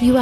You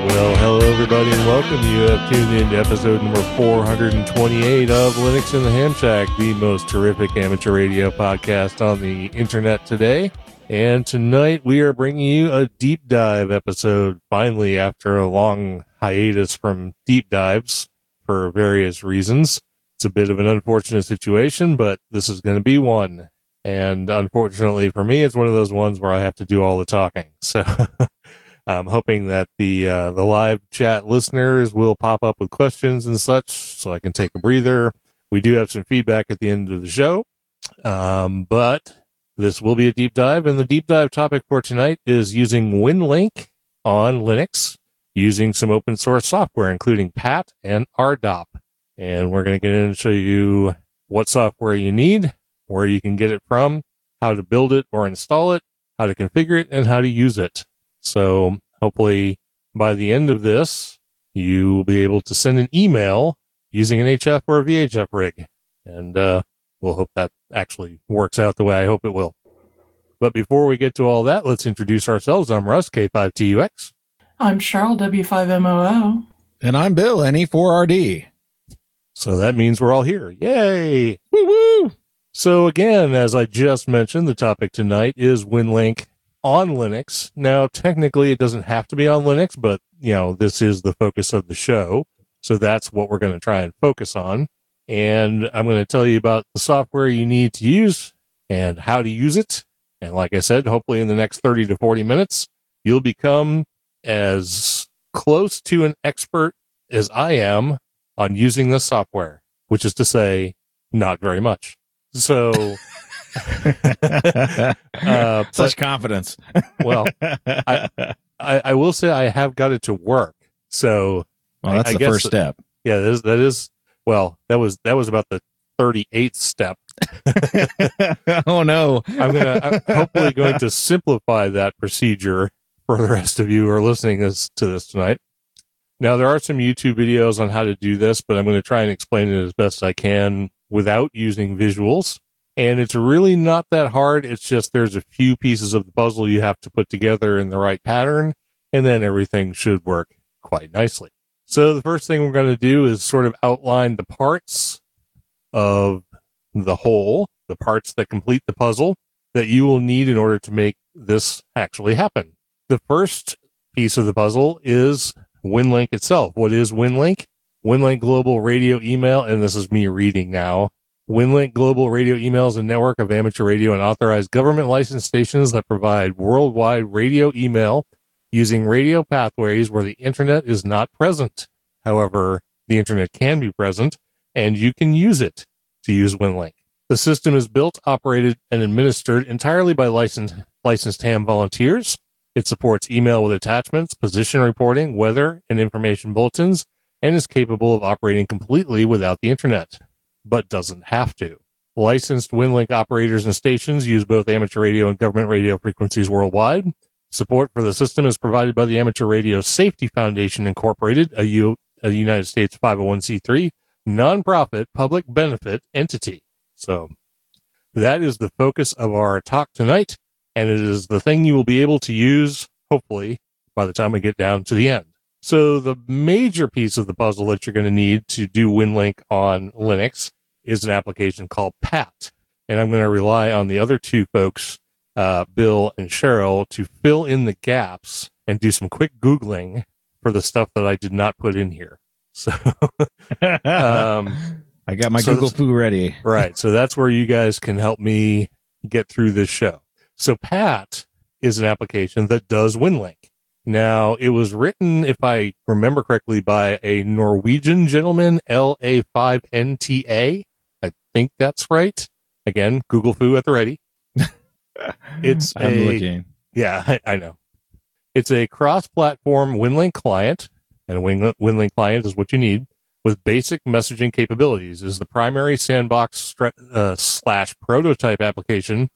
Well, hello everybody and welcome. You have tuned in to episode number 428 of Linux in the Ham Shack, the most terrific amateur radio podcast on the internet today. And tonight we are bringing you a deep dive episode, finally, after a long hiatus from deep dives for various reasons. It's a bit of an unfortunate situation, but this is going to be one. And unfortunately for me, it's one of those ones where I have to do all the talking. So I'm hoping that the live chat listeners will pop up with questions and such so I can take a breather. We do have some feedback at the end of the show, but this will be a deep dive. And the deep dive topic for tonight is using Winlink on Linux, using some open source software, including Pat and ARDOP. And we're going to get in and show you what software you need, where you can get it from, how to build it or install it, how to configure it, and how to use it. So hopefully by the end of this, you will be able to send an email using an HF or a VHF rig. And we'll hope that actually works out the way I hope it will. But before we get to all that, let's introduce ourselves. I'm Russ, K5TUX. I'm Cheryl, W5MOO. And I'm Bill, NE4RD. So that means we're all here. Yay! Woo-woo! So again, as I just mentioned, the topic tonight is Winlink on Linux. Now, technically, it doesn't have to be on Linux, but, you know, this is the focus of the show. So that's what we're going to try and focus on. And I'm going to tell you about the software you need to use and how to use it. And like I said, hopefully in the next 30 to 40 minutes, you'll become as close to an expert as I am on using this software, which is to say, not very much. So such confidence. Well, I will say I have got it to work. So that's the first step. Yeah, that is. Well, that was about the 38th step. Oh no! I'm hopefully going to simplify that procedure for the rest of you who are listening to this tonight. Now, there are some YouTube videos on how to do this, but I'm going to try and explain it as best I can without using visuals. And it's really not that hard. It's just there's a few pieces of the puzzle you have to put together in the right pattern, and then everything should work quite nicely. So the first thing we're going to do is sort of outline the parts of the whole, the parts that complete the puzzle that you will need in order to make this actually happen. The first piece of the puzzle is Winlink itself. What is Winlink? Winlink Global Radio Email, and this is me reading now. Winlink Global Radio Email is a network of amateur radio and authorized government licensed stations that provide worldwide radio email using radio pathways where the internet is not present. However, the internet can be present, and you can use it to use Winlink. The system is built, operated, and administered entirely by licensed ham volunteers. It supports email with attachments, position reporting, weather, and information bulletins, and is capable of operating completely without the internet, but doesn't have to. Licensed Winlink operators and stations use both amateur radio and government radio frequencies worldwide. Support for the system is provided by the Amateur Radio Safety Foundation Incorporated, a United States 501c3 nonprofit public benefit entity. So that is the focus of our talk tonight, and it is the thing you will be able to use, hopefully, by the time we get down to the end. So the major piece of the puzzle that you're going to need to do Winlink on Linux is an application called Pat. And I'm going to rely on the other two folks, Bill and Cheryl, to fill in the gaps and do some quick Googling for the stuff that I did not put in here. So I got my Google Foo ready. Right. So that's where you guys can help me get through this show. So Pat is an application that does Winlink. Now, it was written, if I remember correctly, by a Norwegian gentleman, LA5NTA. I think that's right. Again, Google Foo at the ready. It's looking. Yeah, I know. It's a cross-platform Winlink client, and a Winlink client is what you need, with basic messaging capabilities. Is the primary sandbox slash prototype application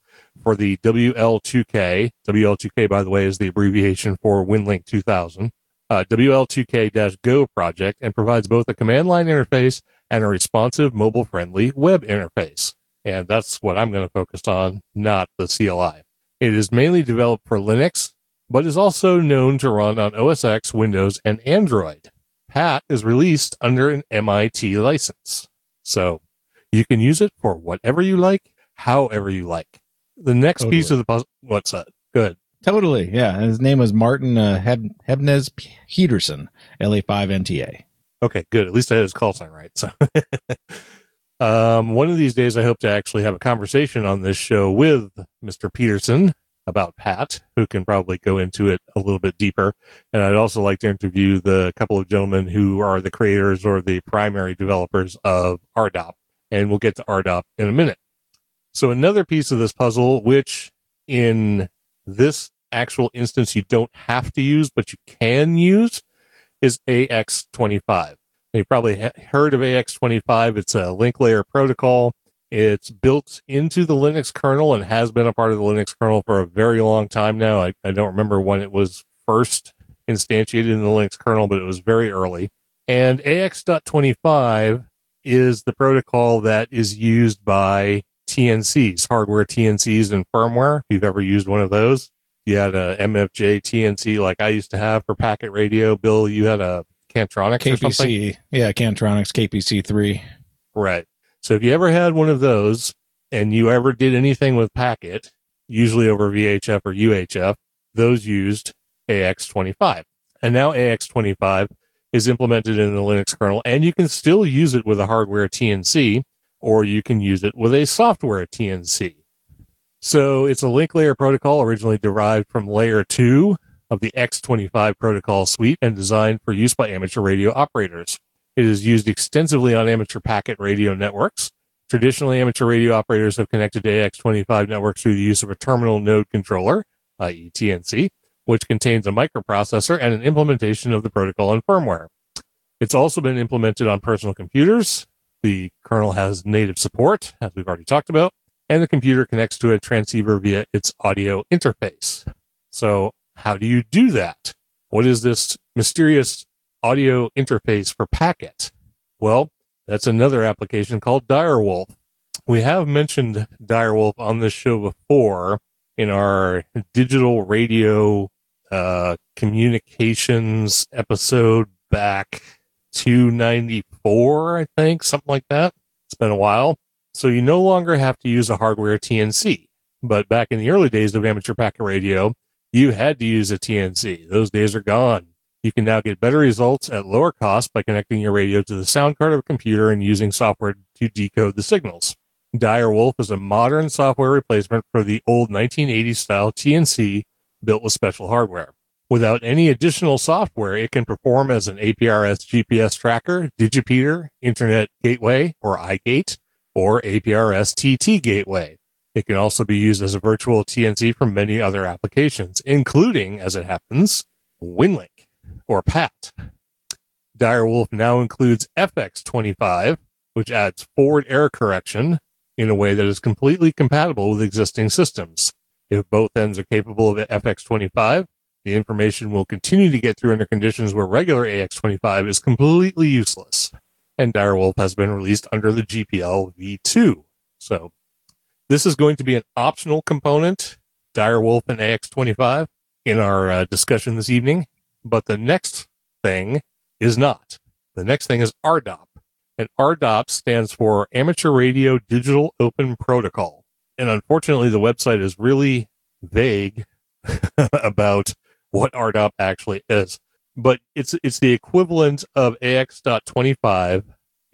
for the WL2K. WL2K, by the way, is the abbreviation for Winlink 2000. WL2K-GO project, and provides both a command line interface and a responsive mobile-friendly web interface. And that's what I'm going to focus on, not the CLI. It is mainly developed for Linux, but is also known to run on OS X, Windows, and Android. Pat is released under an MIT license. So you can use it for whatever you like, however you like. The next piece of the puzzle. What's that? Good. Totally. Yeah. His name was Martin Hebnes Peterson, LA5NTA. Okay, good. At least I had his call sign right. So one of these days I hope to actually have a conversation on this show with Mr. Peterson about Pat, who can probably go into it a little bit deeper. And I'd also like to interview the couple of gentlemen who are the creators or the primary developers of ARDOP. And we'll get to ARDOP in a minute. So another piece of this puzzle, which in this actual instance you don't have to use, but you can use, is AX.25. You've probably heard of AX.25. It's a link layer protocol. It's built into the Linux kernel and has been a part of the Linux kernel for a very long time now. I don't remember when it was first instantiated in the Linux kernel, but it was very early. And AX.25 is the protocol that is used by TNCs, hardware TNCs and firmware. If you've ever used one of those, you had a MFJ TNC like I used to have for packet radio. Bill, you had a Cantronics KPC, or something? Yeah, Cantronics, KPC3. Right. So if you ever had one of those and you ever did anything with packet, usually over VHF or UHF, those used AX.25. And now AX.25 is implemented in the Linux kernel, and you can still use it with a hardware TNC, or you can use it with a software TNC. So it's a link layer protocol originally derived from layer 2 of the X.25 protocol suite and designed for use by amateur radio operators. It is used extensively on amateur packet radio networks. Traditionally, amateur radio operators have connected to AX.25 networks through the use of a terminal node controller, i.e. TNC, which contains a microprocessor and an implementation of the protocol and firmware. It's also been implemented on personal computers. The kernel has native support, as we've already talked about, and the computer connects to a transceiver via its audio interface. So how do you do that? What is this mysterious audio interface for packet? Well, that's another application called Direwolf. We have mentioned Direwolf on this show before in our digital radio communications episode back 294, I think, something like that. It's been a while. So you no longer have to use a hardware TNC. But back in the early days of amateur packet radio, you had to use a TNC. Those days are gone. You can now get better results at lower cost by connecting your radio to the sound card of a computer and using software to decode the signals. Direwolf is a modern software replacement for the old 1980s-style TNC built with special hardware. Without any additional software, it can perform as an APRS GPS tracker, digipeater, Internet Gateway, or iGate, or APRS TT Gateway. It can also be used as a virtual TNC for many other applications, including, as it happens, Winlink. Or Pat. Direwolf now includes FX25, which adds forward error correction in a way that is completely compatible with existing systems. If both ends are capable of FX25, the information will continue to get through under conditions where regular AX25 is completely useless. And Direwolf has been released under the GPL v2. So this is going to be an optional component, Direwolf and AX25, in our discussion this evening. But the next thing is not. The next thing is ARDOP. And ARDOP stands for Amateur Radio Digital Open Protocol. And unfortunately, the website is really vague about what ARDOP actually is. But it's the equivalent of AX.25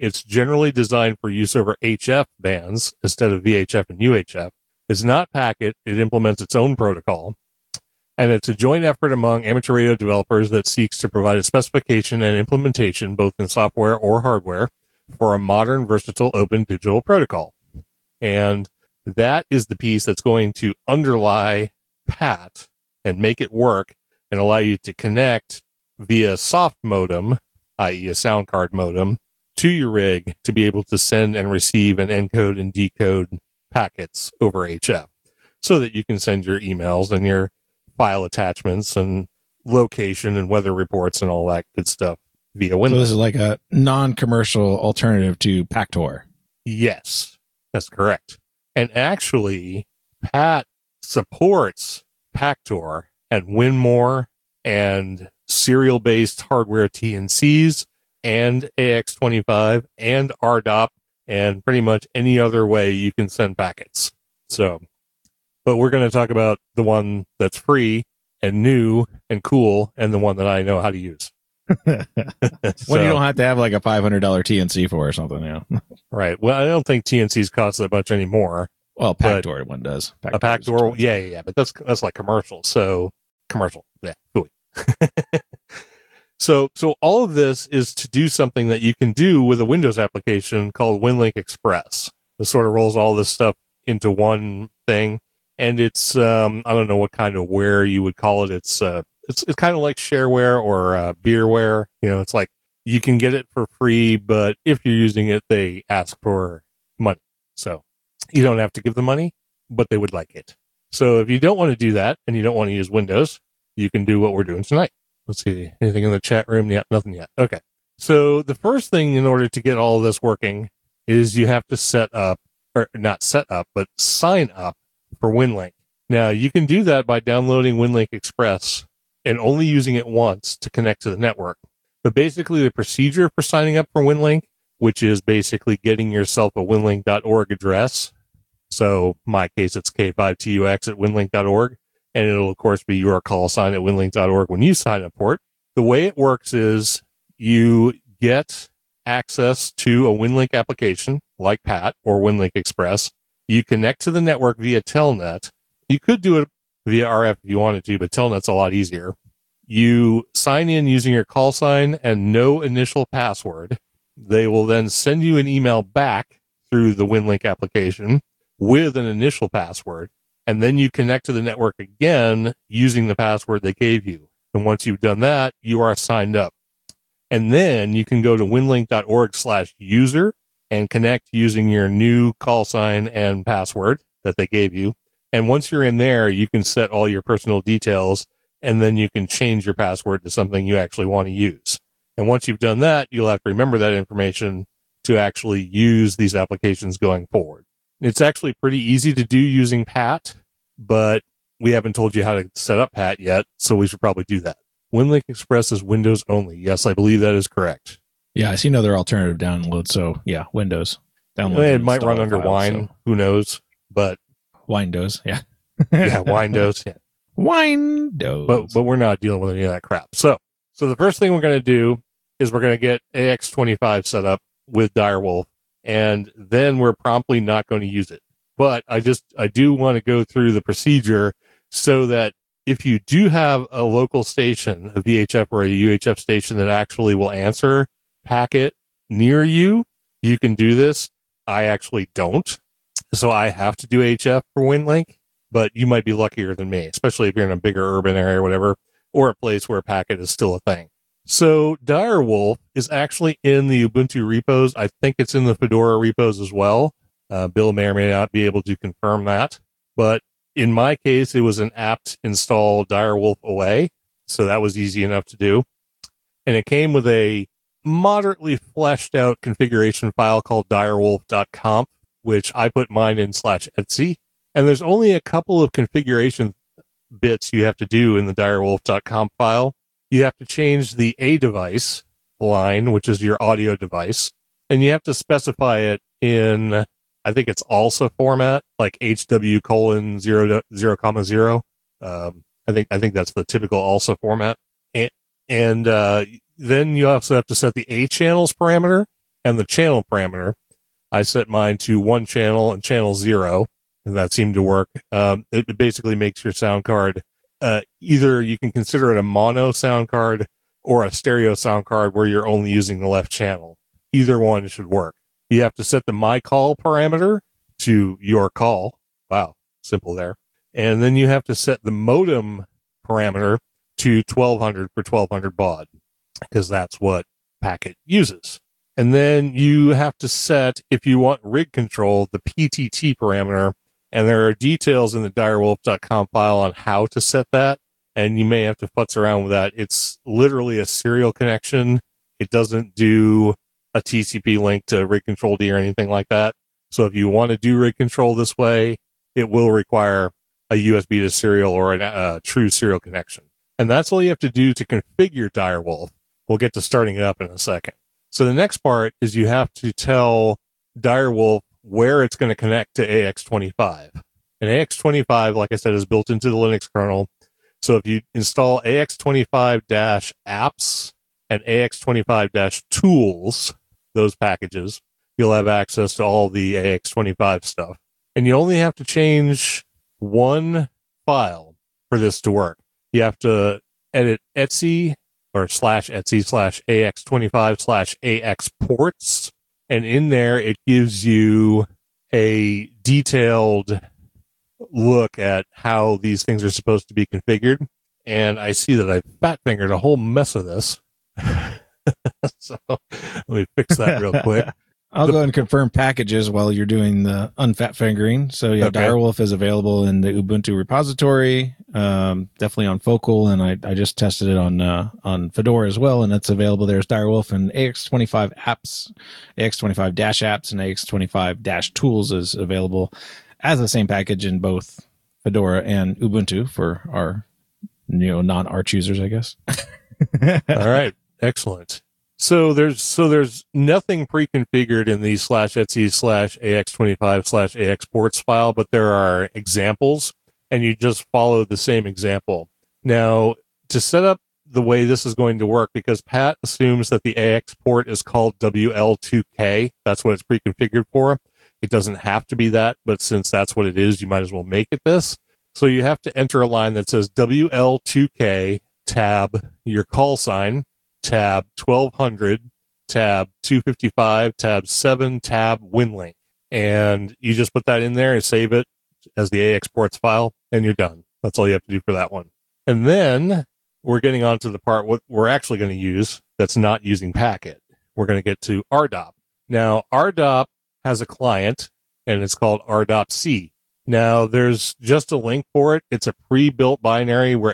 It's generally designed for use over HF bands instead of VHF and UHF. It's not packet. It implements its own protocol. And it's a joint effort among amateur radio developers that seeks to provide a specification and implementation, both in software or hardware, for a modern, versatile, open digital protocol. And that is the piece that's going to underlie Pat and make it work and allow you to connect via soft modem, i.e. a sound card modem, to your rig to be able to send and receive and encode and decode packets over HF so that you can send your emails and your file attachments and location and weather reports and all that good stuff via Winlink. So this is like a non-commercial alternative to Pactor. Yes, that's correct. And actually, Pat supports Pactor and Winmore and serial-based hardware TNCs and AX.25 and ARDOP and pretty much any other way you can send packets. So, but we're going to talk about the one that's free and new and cool and the one that I know how to use. Well, you don't have to have like a $500 TNC for or something now. Right. Well, I don't think TNCs cost that much anymore. Well, Pactor one does. Pactor a Pactor, yeah, but that's like commercial. So commercial, yeah. So all of this is to do something that you can do with a Windows application called Winlink Express. This sort of rolls all this stuff into one thing, and it's I don't know what kind of ware you would call it. It's kind of like shareware or beerware. You know, it's like you can get it for free, but if you're using it, they ask for money. So you don't have to give them money, but they would like it. So if you don't want to do that and you don't want to use Windows, you can do what we're doing tonight. Let's see. Anything in the chat room? Yeah, nothing yet. Okay. So the first thing in order to get all of this working is you have to sign up for Winlink. Now you can do that by downloading Winlink Express and only using it once to connect to the network. But basically the procedure for signing up for Winlink, which is basically getting yourself a winlink.org address. So in my case, it's k5tux@winlink.org. And it'll, of course, be your call sign at winlink.org when you sign up for it. The way it works is you get access to a Winlink application like Pat or Winlink Express. You connect to the network via Telnet. You could do it via RF if you wanted to, but Telnet's a lot easier. You sign in using your call sign and no initial password. They will then send you an email back through the Winlink application with an initial password. And then you connect to the network again using the password they gave you. And once you've done that, you are signed up. And then you can go to winlink.org/user and connect using your new call sign and password that they gave you. And once you're in there, you can set all your personal details, and then you can change your password to something you actually want to use. And once you've done that, you'll have to remember that information to actually use these applications going forward. It's actually pretty easy to do using Pat, but we haven't told you how to set up Pat yet, so we should probably do that. Winlink Express is Windows only. Yes, I believe that is correct. Yeah, I see another alternative download, so yeah, Windows. Download. It might run under Wine, so. Who knows, but... Windows, yeah. Yeah, Windows. Yeah. Windows. But we're not dealing with any of that crap. So the first thing we're going to do is we're going to get AX.25 set up with Direwolf. And then we're promptly not going to use it. But I do want to go through the procedure so that if you do have a local station, a VHF or a UHF station that actually will answer packet near you, you can do this. I actually don't. So I have to do HF for Winlink, but you might be luckier than me, especially if you're in a bigger urban area or whatever, or a place where packet is still a thing. So Direwolf is actually in the Ubuntu repos. I think it's in the Fedora repos as well. Bill may or may not be able to confirm that. But in my case, it was an apt install Direwolf away. So that was easy enough to do. And it came with a moderately fleshed out configuration file called direwolf.conf, which I put mine in /etsy. And there's only a couple of configuration bits you have to do in the direwolf.conf file. You have to change the A device line, which is your audio device, and you have to specify it in, I think it's ALSA format, like HW:00,0. I think that's the typical ALSA format. And then you also have to set the A channels parameter, and the channel parameter. I set mine to one channel and channel 0, and that seemed to work. It basically makes your sound card, either you can consider it a mono sound card or a stereo sound card where you're only using the left channel. Either one should work. You have to set the my call parameter to your call. Wow, simple there. And then you have to set the modem parameter to 1200 per 1200 baud, because that's what packet uses. And then you have to set, if you want rig control, the PTT parameter. And there are details in the direwolf.com file on how to set that. And you may have to futz around with that. It's literally a serial connection. It doesn't do a TCP link to rig control D or anything like that. So if you want to do rig control this way, it will require a USB to serial or a true serial connection. And that's all you have to do to configure Direwolf. We'll get to starting it up in a second. So the next part is you have to tell Direwolf where it's going to connect to AX.25. And AX.25, like I said, is built into the Linux kernel. So if you install AX.25-apps and AX.25-tools, those packages, you'll have access to all the AX.25 stuff. And you only have to change one file for this to work. You have to edit Etsy or /Etsy/AX25/AX ports. And in there, it gives you a detailed look at how these things are supposed to be configured. And I see that I fat-fingered a whole mess of this. So let me fix that real quick. I'll go ahead and confirm packages while you're doing the unfat-fingering. So yeah, okay. Direwolf is available in the Ubuntu repository, definitely on Focal, and I just tested it on Fedora as well, and that's available. There's Direwolf and AX25 apps, AX25-apps, and AX25-tools is available as the same package in both Fedora and Ubuntu for our non-Arch users, I guess. All right, excellent. So there's nothing pre-configured in the /Etsy/AX25/AX ports file, but there are examples, and you just follow the same example. Now, to set up the way this is going to work, because Pat assumes that the AX port is called WL2K, that's what it's pre-configured for. It doesn't have to be that, but since that's what it is, you might as well make it this. So you have to enter a line that says WL2K tab, your call sign, tab 1200, tab 255, tab 7, tab Winlink. And you just put that in there and save it as the AX ports file, and you're done. That's all you have to do for that one. And then we're getting on to the part what we're actually going to use that's not using packet. We're going to get to RDOP. Now, RDOP has a client, and it's called ARDOPC. Now, there's just a link for it. It's a pre-built binary where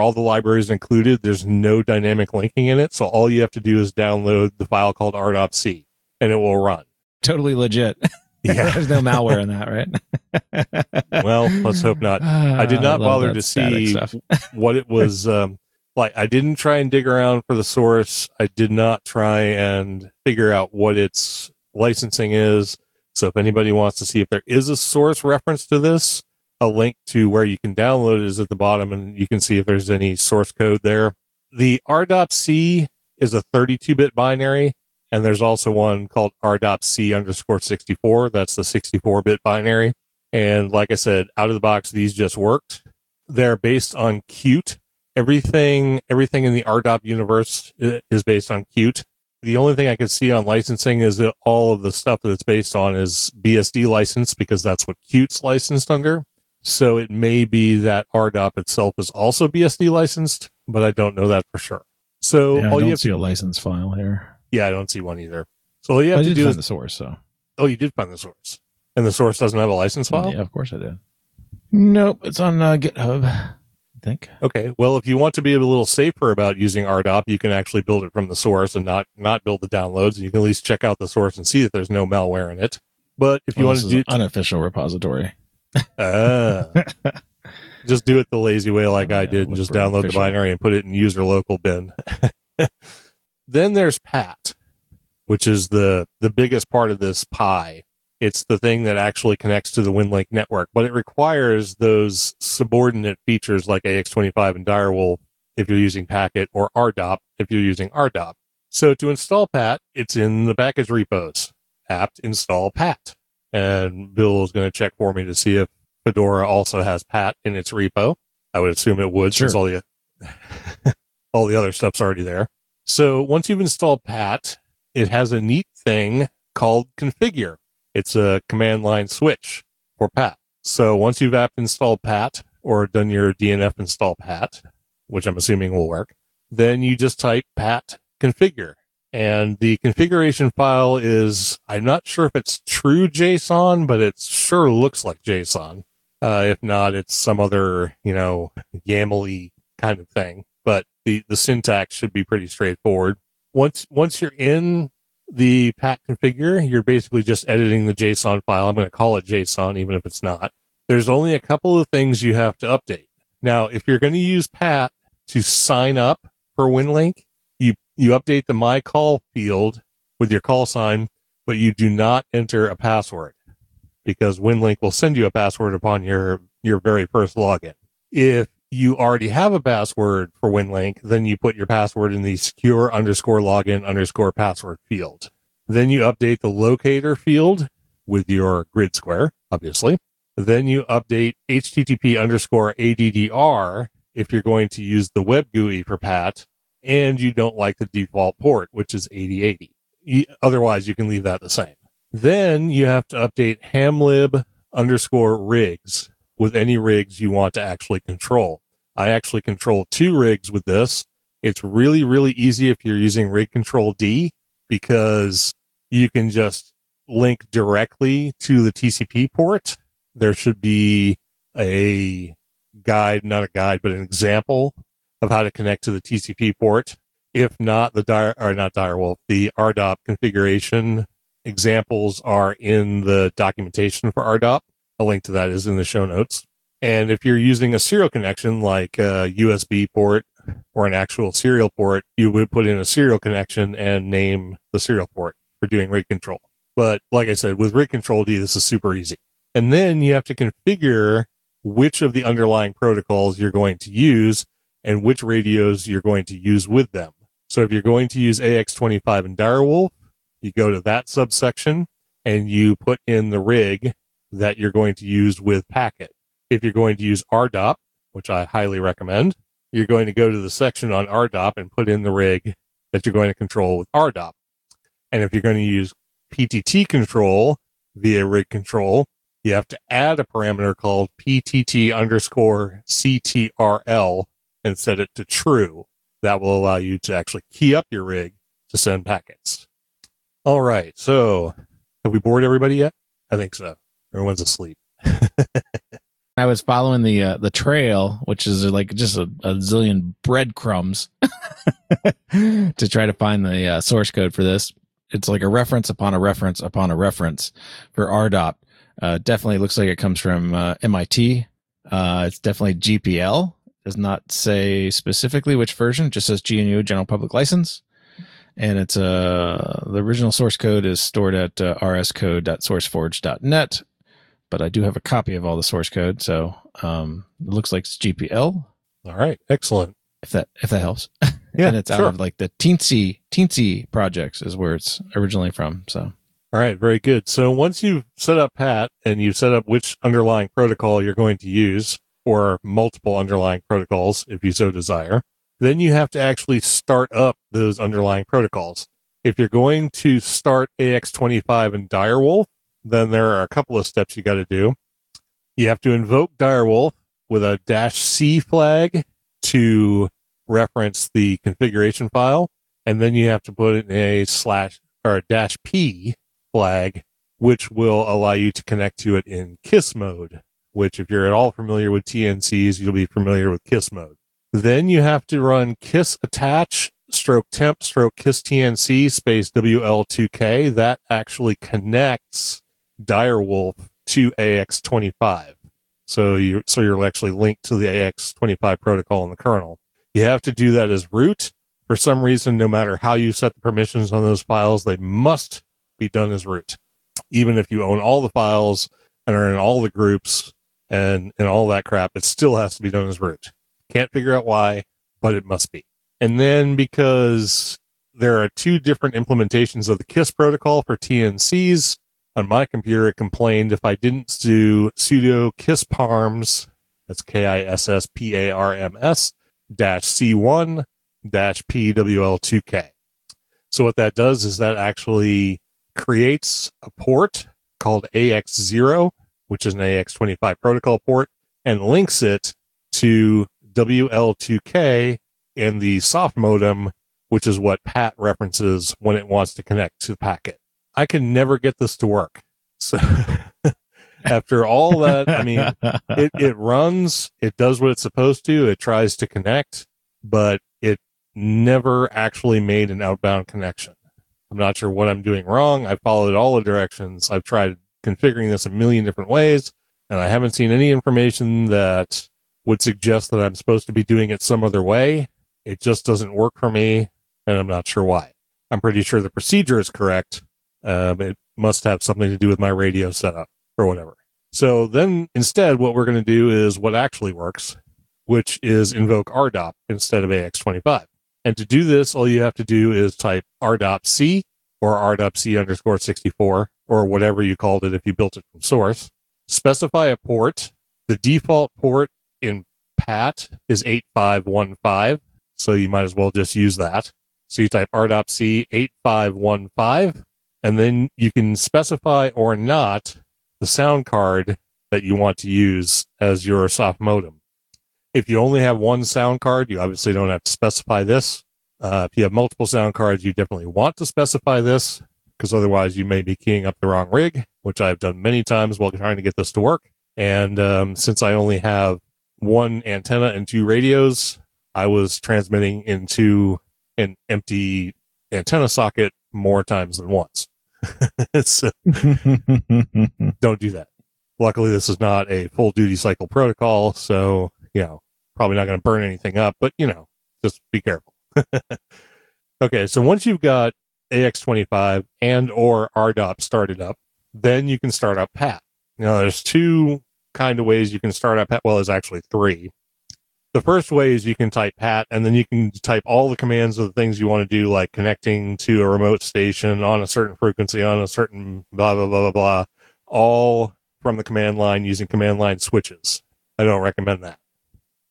all the libraries are included. There's no dynamic linking in it. So all you have to do is download the file called ARDOPC, and it will run. Totally legit. Yeah. There's no malware in that, right? Well, let's hope not. I did not bother to see what it was. I didn't try and dig around for the source. I did not try and figure out what its licensing is. So if anybody wants to see if there is a source reference to this, a link to where you can download it is at the bottom, and you can see if there's any source code there. The RDOPC is a 32-bit binary, and there's also one called RDOPC_64. That's the 64-bit binary. And like I said, out of the box, these just worked. They're based on Qt. Everything in the RDOP universe is based on Qt. The only thing I could see on licensing is that all of the stuff that it's based on is BSD licensed, because that's what Qt's licensed under. So it may be that RDOP itself is also BSD licensed, but I don't know that for sure. So yeah, I don't see a license file here. Yeah, I don't see one either. So all you have to do is find the source. So you did find the source, and the source doesn't have a license file. Yeah, of course I did. Nope, it's on GitHub, I think. Okay, well, if you want to be a little safer about using RDOP, you can actually build it from the source and not build the downloads. You can at least check out the source and see that there's no malware in it. But if you want to do an unofficial repository, just do it the lazy way I did and just download the binary and put it in user local bin. Then there's Pat, which is the biggest part of this pie. It's the thing that actually connects to the Winlink network, but it requires those subordinate features like AX25 and Direwolf if you're using packet, or RDOP if you're using RDOP. So to install Pat, it's in the package repos, apt install Pat. And Bill is going to check for me to see if Fedora also has Pat in its repo. I would assume it would, sure, since all the other stuff's already there. So once you've installed Pat, it has a neat thing called configure. It's a command line switch for Pat. So once you've apt installed Pat or done your DNF install Pat, which I'm assuming will work, then you just type Pat configure. And the configuration file is, I'm not sure if it's true JSON, but it sure looks like JSON. If not, it's some other, YAML-y kind of thing. But the syntax should be pretty straightforward. Once you're in the Pat configure, you're basically just editing the JSON file. I'm going to call it JSON, even if it's not. There's only a couple of things you have to update. Now, if you're going to use Pat to sign up for Winlink, you update the My Call field with your call sign, but you do not enter a password because Winlink will send you a password upon your very first login. If you already have a password for Winlink, then you put your password in the secure_login_password field. Then you update the locator field with your grid square, obviously. Then you update http_addr if you're going to use the web GUI for Pat, and you don't like the default port, which is 8080. Otherwise, you can leave that the same. Then you have to update hamlib_rigs with any rigs you want to actually control. I actually control 2 rigs with this. It's really, really easy if you're using rig control D, because you can just link directly to the TCP port. There should be an example of how to connect to the TCP port. If not, the ARDOP configuration examples are in the documentation for ARDOP. A link to that is in the show notes. And if you're using a serial connection like a USB port or an actual serial port, you would put in a serial connection and name the serial port for doing rig control. But like I said, with rig control D, this is super easy. And then you have to configure which of the underlying protocols you're going to use and which radios you're going to use with them. So if you're going to use AX.25 and Direwolf, you go to that subsection and you put in the rig that you're going to use with Packet. If you're going to use RDOP, which I highly recommend, you're going to go to the section on RDOP and put in the rig that you're going to control with RDOP. And if you're going to use PTT control via rig control, you have to add a parameter called PTT_CTRL and set it to true. That will allow you to actually key up your rig to send packets. All right, so have we bored everybody yet? I think so. Everyone's asleep. I was following the trail, which is like just a zillion breadcrumbs to try to find the source code for this. It's like a reference upon a reference upon a reference for RDOP. Definitely looks like it comes from MIT. It's definitely GPL. Does not say specifically which version. It just says GNU General Public License. And it's the original source code is stored at rscode.sourceforge.net. But I do have a copy of all the source code, so it looks like it's GPL. All right, excellent. If that helps, yeah, and it's out of like the Teensy projects is where it's originally from. So, all right, very good. So once you've set up Pat and you've set up which underlying protocol you're going to use, or multiple underlying protocols if you so desire, then you have to actually start up those underlying protocols. If you're going to start AX.25 and Direwolf, then there are a couple of steps you got to do. You have to invoke Direwolf with a -c flag to reference the configuration file, and then you have to put in a slash or a -p flag, which will allow you to connect to it in KISS mode, which if you're at all familiar with TNCs, you'll be familiar with KISS mode. Then you have to run KISS attach /temp/KISSTNC /WL2K. That actually connects Direwolf to AX.25. So you're actually linked to the AX.25 protocol in the kernel. You have to do that as root. For some reason, no matter how you set the permissions on those files, they must be done as root. Even if you own all the files and are in all the groups and all that crap, it still has to be done as root. Can't figure out why, but it must be. And then because there are two different implementations of the KISS protocol for TNCs. On my computer, it complained if I didn't do sudo kissparms, that's kissparms, -c1, -pwl2k. So what that does is that actually creates a port called AX0, which is an AX.25 protocol port, and links it to WL2K and the soft modem, which is what Pat references when it wants to connect to the packet. I can never get this to work. So after all that, I mean, it runs, it does what it's supposed to, it tries to connect, but it never actually made an outbound connection. I'm not sure what I'm doing wrong. I followed all the directions. I've tried configuring this a million different ways, and I haven't seen any information that would suggest that I'm supposed to be doing it some other way. It just doesn't work for me, and I'm not sure why. I'm pretty sure the procedure is correct. It must have something to do with my radio setup or whatever. So then instead, what we're going to do is what actually works, which is invoke RDOP instead of AX.25. And to do this, all you have to do is type ARDOPC or ARDOPC _64 or whatever you called it if you built it from source. Specify a port. The default port in PAT is 8515, so you might as well just use that. So you type ARDOPC 8515, and then you can specify or not the sound card that you want to use as your soft modem. If you only have one sound card, you obviously don't have to specify this. If you have multiple sound cards, you definitely want to specify this, because otherwise you may be keying up the wrong rig, which I've done many times while trying to get this to work. And since I only have one antenna and two radios, I was transmitting into an empty antenna socket more times than once. So don't do that. Luckily, this is not a full duty cycle protocol, so probably not going to burn anything up, but, just be careful. Okay, so once you've got AX.25 and or RDOP started up, then you can start up PAT. Now, there's two kind of ways you can start up PAT. Well, there's actually three. The first way is you can type PAT, and then you can type all the commands of the things you want to do, like connecting to a remote station on a certain frequency, on a certain blah, blah, blah, blah, blah, all from the command line using command line switches. I don't recommend that.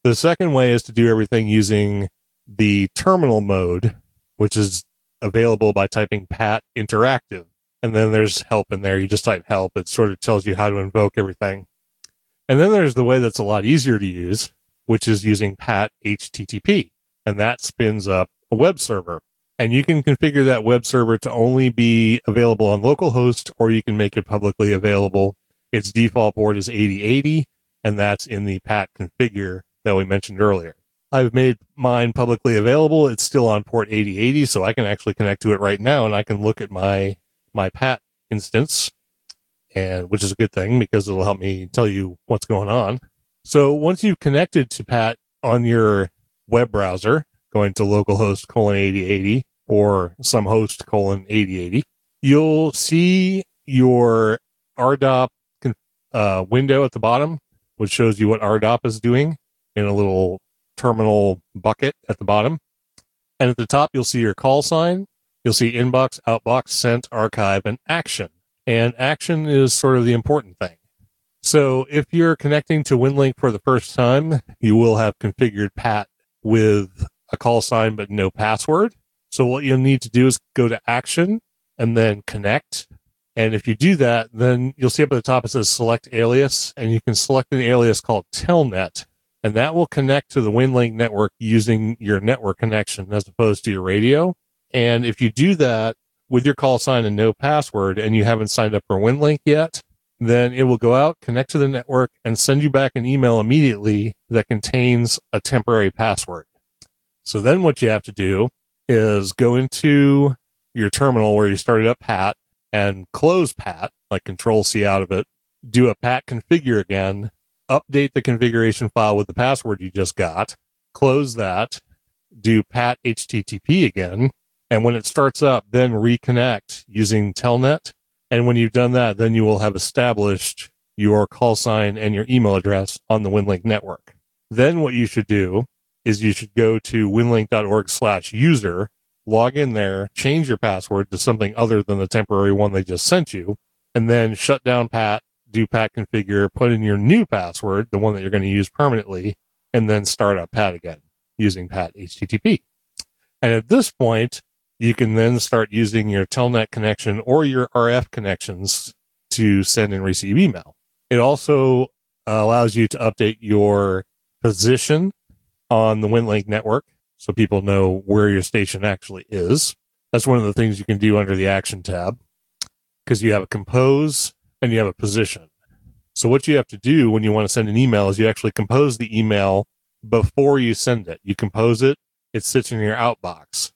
The second way is to do everything using the terminal mode, which is available by typing pat interactive. And then there's help in there. You just type help. It sort of tells you how to invoke everything. And then there's the way that's a lot easier to use, which is using pat HTTP. And that spins up a web server. And you can configure that web server to only be available on localhost, or you can make it publicly available. Its default port is 8080, and that's in the pat configure that we mentioned earlier. I've made mine publicly available. It's still on port 8080, so I can actually connect to it right now, and I can look at my PAT instance, and which is a good thing because it'll help me tell you what's going on. So once you've connected to PAT on your web browser, going to localhost /8080 or some host /8080, you'll see your RDOP window at the bottom, which shows you what RDOP is doing in a little terminal bucket at the bottom. And at the top, you'll see your call sign. You'll see inbox, outbox, sent, archive, and action. And action is sort of the important thing. So if you're connecting to Winlink for the first time, you will have configured PAT with a call sign but no password. So what you'll need to do is go to action and then connect. And if you do that, then you'll see up at the top it says select alias, and you can select an alias called telnet. And that will connect to the Winlink network using your network connection as opposed to your radio. And if you do that with your call sign and no password, and you haven't signed up for Winlink yet, then it will go out, connect to the network, and send you back an email immediately that contains a temporary password. So then what you have to do is go into your terminal where you started up PAT and close PAT, like Control-C out of it, do a PAT configure again, update the configuration file with the password you just got, close that, do pat HTTP again, and when it starts up, then reconnect using telnet. And when you've done that, then you will have established your call sign and your email address on the Winlink network. Then what you should do is you should go to winlink.org/user log in there, change your password to something other than the temporary one they just sent you, and then shut down Pat, do Pat configure, put in your new password, the one that you're going to use permanently, and then start up Pat again using Pat HTTP. And at this point, you can then start using your telnet connection or your RF connections to send and receive email. It also allows you to update your position on the WinLink network so people know where your station actually is. That's one of the things you can do under the Action tab, because you have a compose and you have a position. So what you have to do when you want to send an email is you actually compose the email before you send it. You compose it, it sits in your outbox,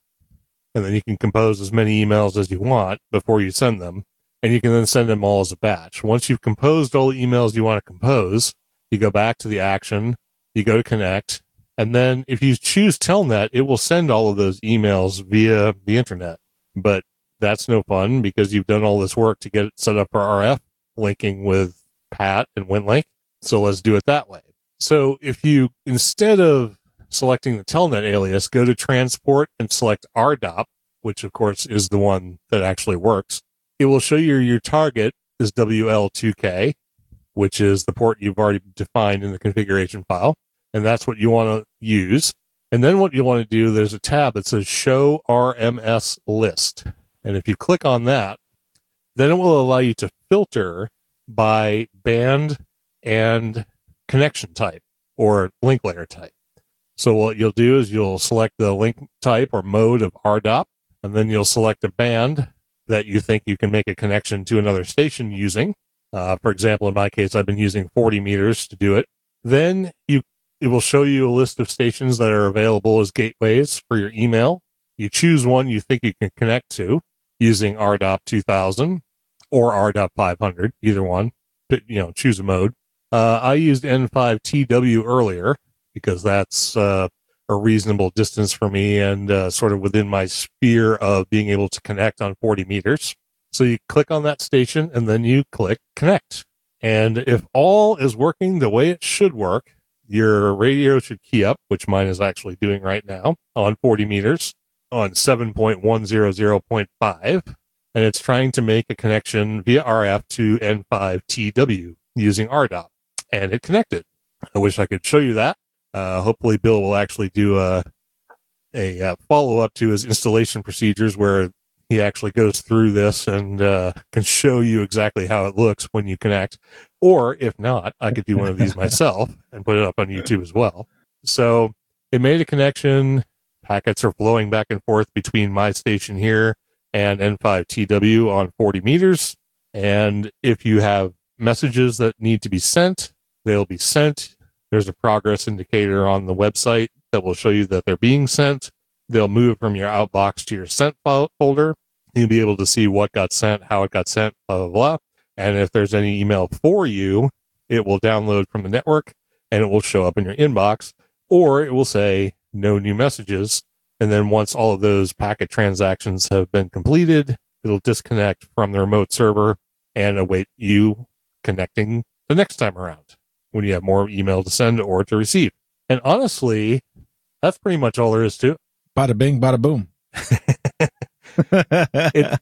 and then you can compose as many emails as you want before you send them, and you can then send them all as a batch. Once you've composed all the emails you want to compose, you go back to the Action, you go to Connect, and then if you choose Telnet, it will send all of those emails via the internet. But that's no fun, because you've done all this work to get it set up for RF, linking with Pat and WinLink. So let's do it that way. So if you, instead of selecting the telnet alias, go to transport and select RDOP, which of course is the one that actually works, it will show you your target is WL2K, which is the port you've already defined in the configuration file. And that's what you want to use. And then what you want to do, there's a tab that says Show RMS List. And if you click on that, then it will allow you to filter by band and connection type or link layer type. So what you'll do is you'll select the link type or mode of RDOP, and then you'll select a band that you think you can make a connection to another station using. For example, in my case, I've been using 40 meters to do it. Then it will show you a list of stations that are available as gateways for your email. You choose one you think you can connect to using RDOP 2000 or RDOP 500, either one. But, you know, choose a mode. I used N5TW earlier because that's a reasonable distance for me and sort of within my sphere of being able to connect on 40 meters. So you click on that station and then you click Connect. And if all is working the way it should work, your radio should key up, which mine is actually doing right now on 40 meters. On 7.100.5, and it's trying to make a connection via RF to N5TW using RDOP, and it connected. I wish I could show you that. Hopefully Bill will actually do a follow-up to his installation procedures where he actually goes through this and can show you exactly how it looks when you connect. Or if not, I could do one of these myself and put it up on YouTube as well. So it made a connection. Packets are flowing back and forth between my station here and N5TW on 40 meters. And if you have messages that need to be sent, they'll be sent. There's a progress indicator on the website that will show you that they're being sent. They'll move from your outbox to your sent folder. You'll be able to see what got sent, how it got sent, blah, blah, blah. And if there's any email for you, it will download from the network and it will show up in your inbox, or it will say, no new messages. And then once all of those packet transactions have been completed, it'll disconnect from the remote server and await you connecting the next time around when you have more email to send or to receive. And honestly, that's pretty much all there is to it. Bada bing, bada boom.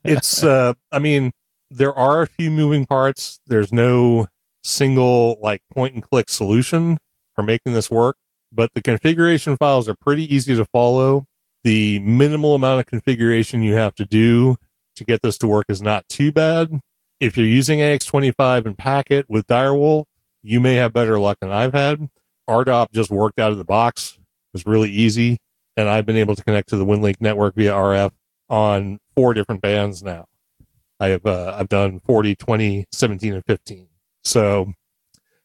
It's I mean, there are a few moving parts. There's no single like point and click solution for making this work. But the configuration files are pretty easy to follow. The minimal amount of configuration you have to do to get this to work is not too bad. If you're using AX.25 and Packet with Direwolf, you may have better luck than I've had. RDOP just worked out of the box. It was really easy. And I've been able to connect to the WinLink network via RF on 4 different bands now. I have, I've done 40, 20, 17, and 15. So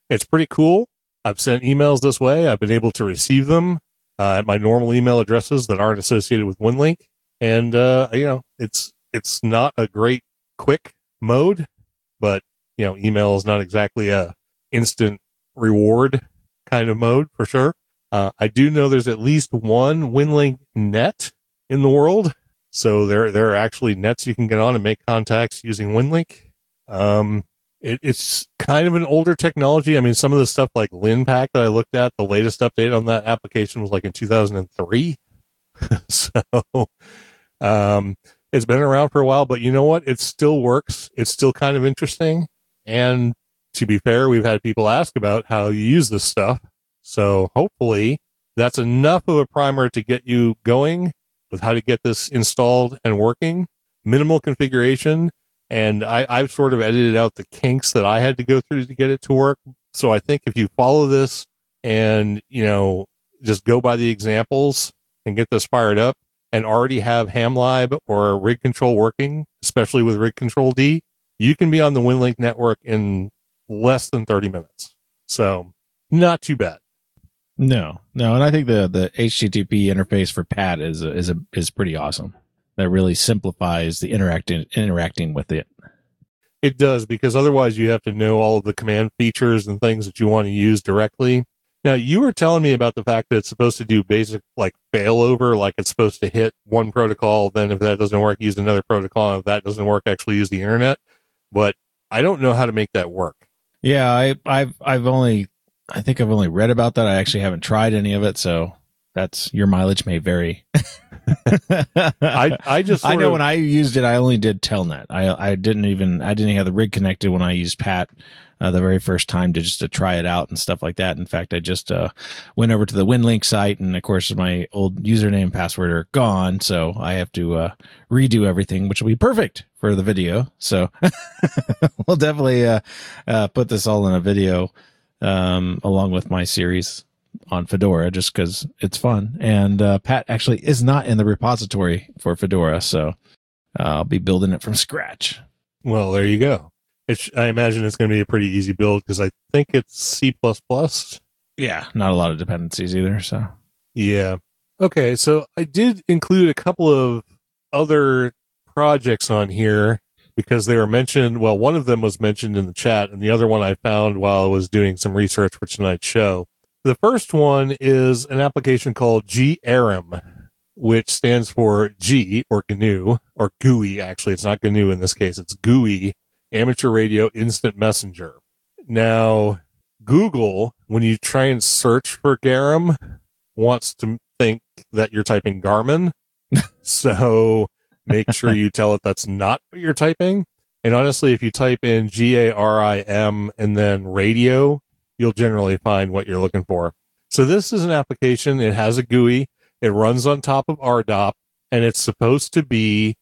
it's pretty cool. I've sent emails this way. I've been able to receive them at my normal email addresses that aren't associated with WinLink. And, you know, it's not a great quick mode, but, you know, email is not exactly a instant reward kind of mode for sure. I do know there's at least one WinLink net in the world. So there are actually nets you can get on and make contacts using WinLink. It's kind of an older technology. I mean, some of the stuff like Linpack that I looked at, the latest update on that application was like in 2003. So It's been around for a while, but you know what? It still works. It's still kind of interesting. And to be fair, we've had people ask about how you use this stuff. So hopefully that's enough of a primer to get you going with how to get this installed and working. Minimal configuration. And I've sort of edited out the kinks that I had to go through to get it to work. So I think if you follow this and, you know, just go by the examples and get this fired up and already have Hamlib or rig control working, especially with rigctld, you can be on the Winlink network in less than 30 minutes. So not too bad. No. And I think the HTTP interface for Pat is pretty awesome. That really simplifies the interacting with it. It does, because otherwise you have to know all of the command features and things that you want to use directly. Now, you were telling me about the fact that it's supposed to do basic, like, failover, like it's supposed to hit one protocol, then if that doesn't work, use another protocol, and if that doesn't work, actually use the internet. But I don't know how to make that work. Yeah, I've only read about that. I actually haven't tried any of it, so that's your mileage may vary. I know when I used it, I only did telnet. I didn't have the rig connected when I used Pat the very first time to try it out and stuff like that. In fact, I just went over to the Winlink site, and of course my old username and password are gone, so I have to redo everything, which will be perfect for the video. So we'll definitely put this all in a video along with my series on Fedora, just because it's fun. And Pat actually is not in the repository for Fedora, so I'll be building it from scratch. Well, there you go. I imagine it's going to be a pretty easy build, because I think it's C++. Yeah, not a lot of dependencies either. So yeah. Okay, so I did include a couple of other projects on here because they were mentioned. Well, one of them was mentioned in the chat, and the other one I found while I was doing some research for tonight's show. The first one is an application called GARIM, which stands for G, or GNU, or GUI. Actually, it's not GNU in this case. It's GUI, Amateur Radio Instant Messenger. Now, Google, when you try and search for GARIM, wants to think that you're typing Garmin. So make sure you tell it that's not what you're typing. And honestly, if you type in GARIM and then radio, you'll generally find what you're looking for. So this is an application. It has a GUI. It runs on top of ARDOP, and it's supposed to be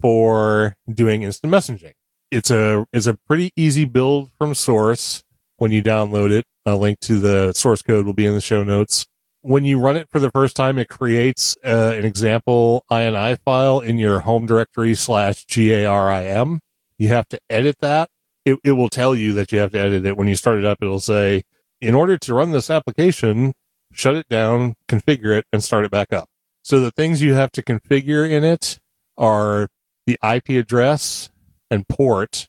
for doing instant messaging. It's a pretty easy build from source when you download it. A link to the source code will be in the show notes. When you run it for the first time, it creates an example INI file in your home directory /GARIM. You have to edit that. It will tell you that you have to edit it. When you start it up, it'll say, in order to run this application, shut it down, configure it, and start it back up. So the things you have to configure in it are the IP address and port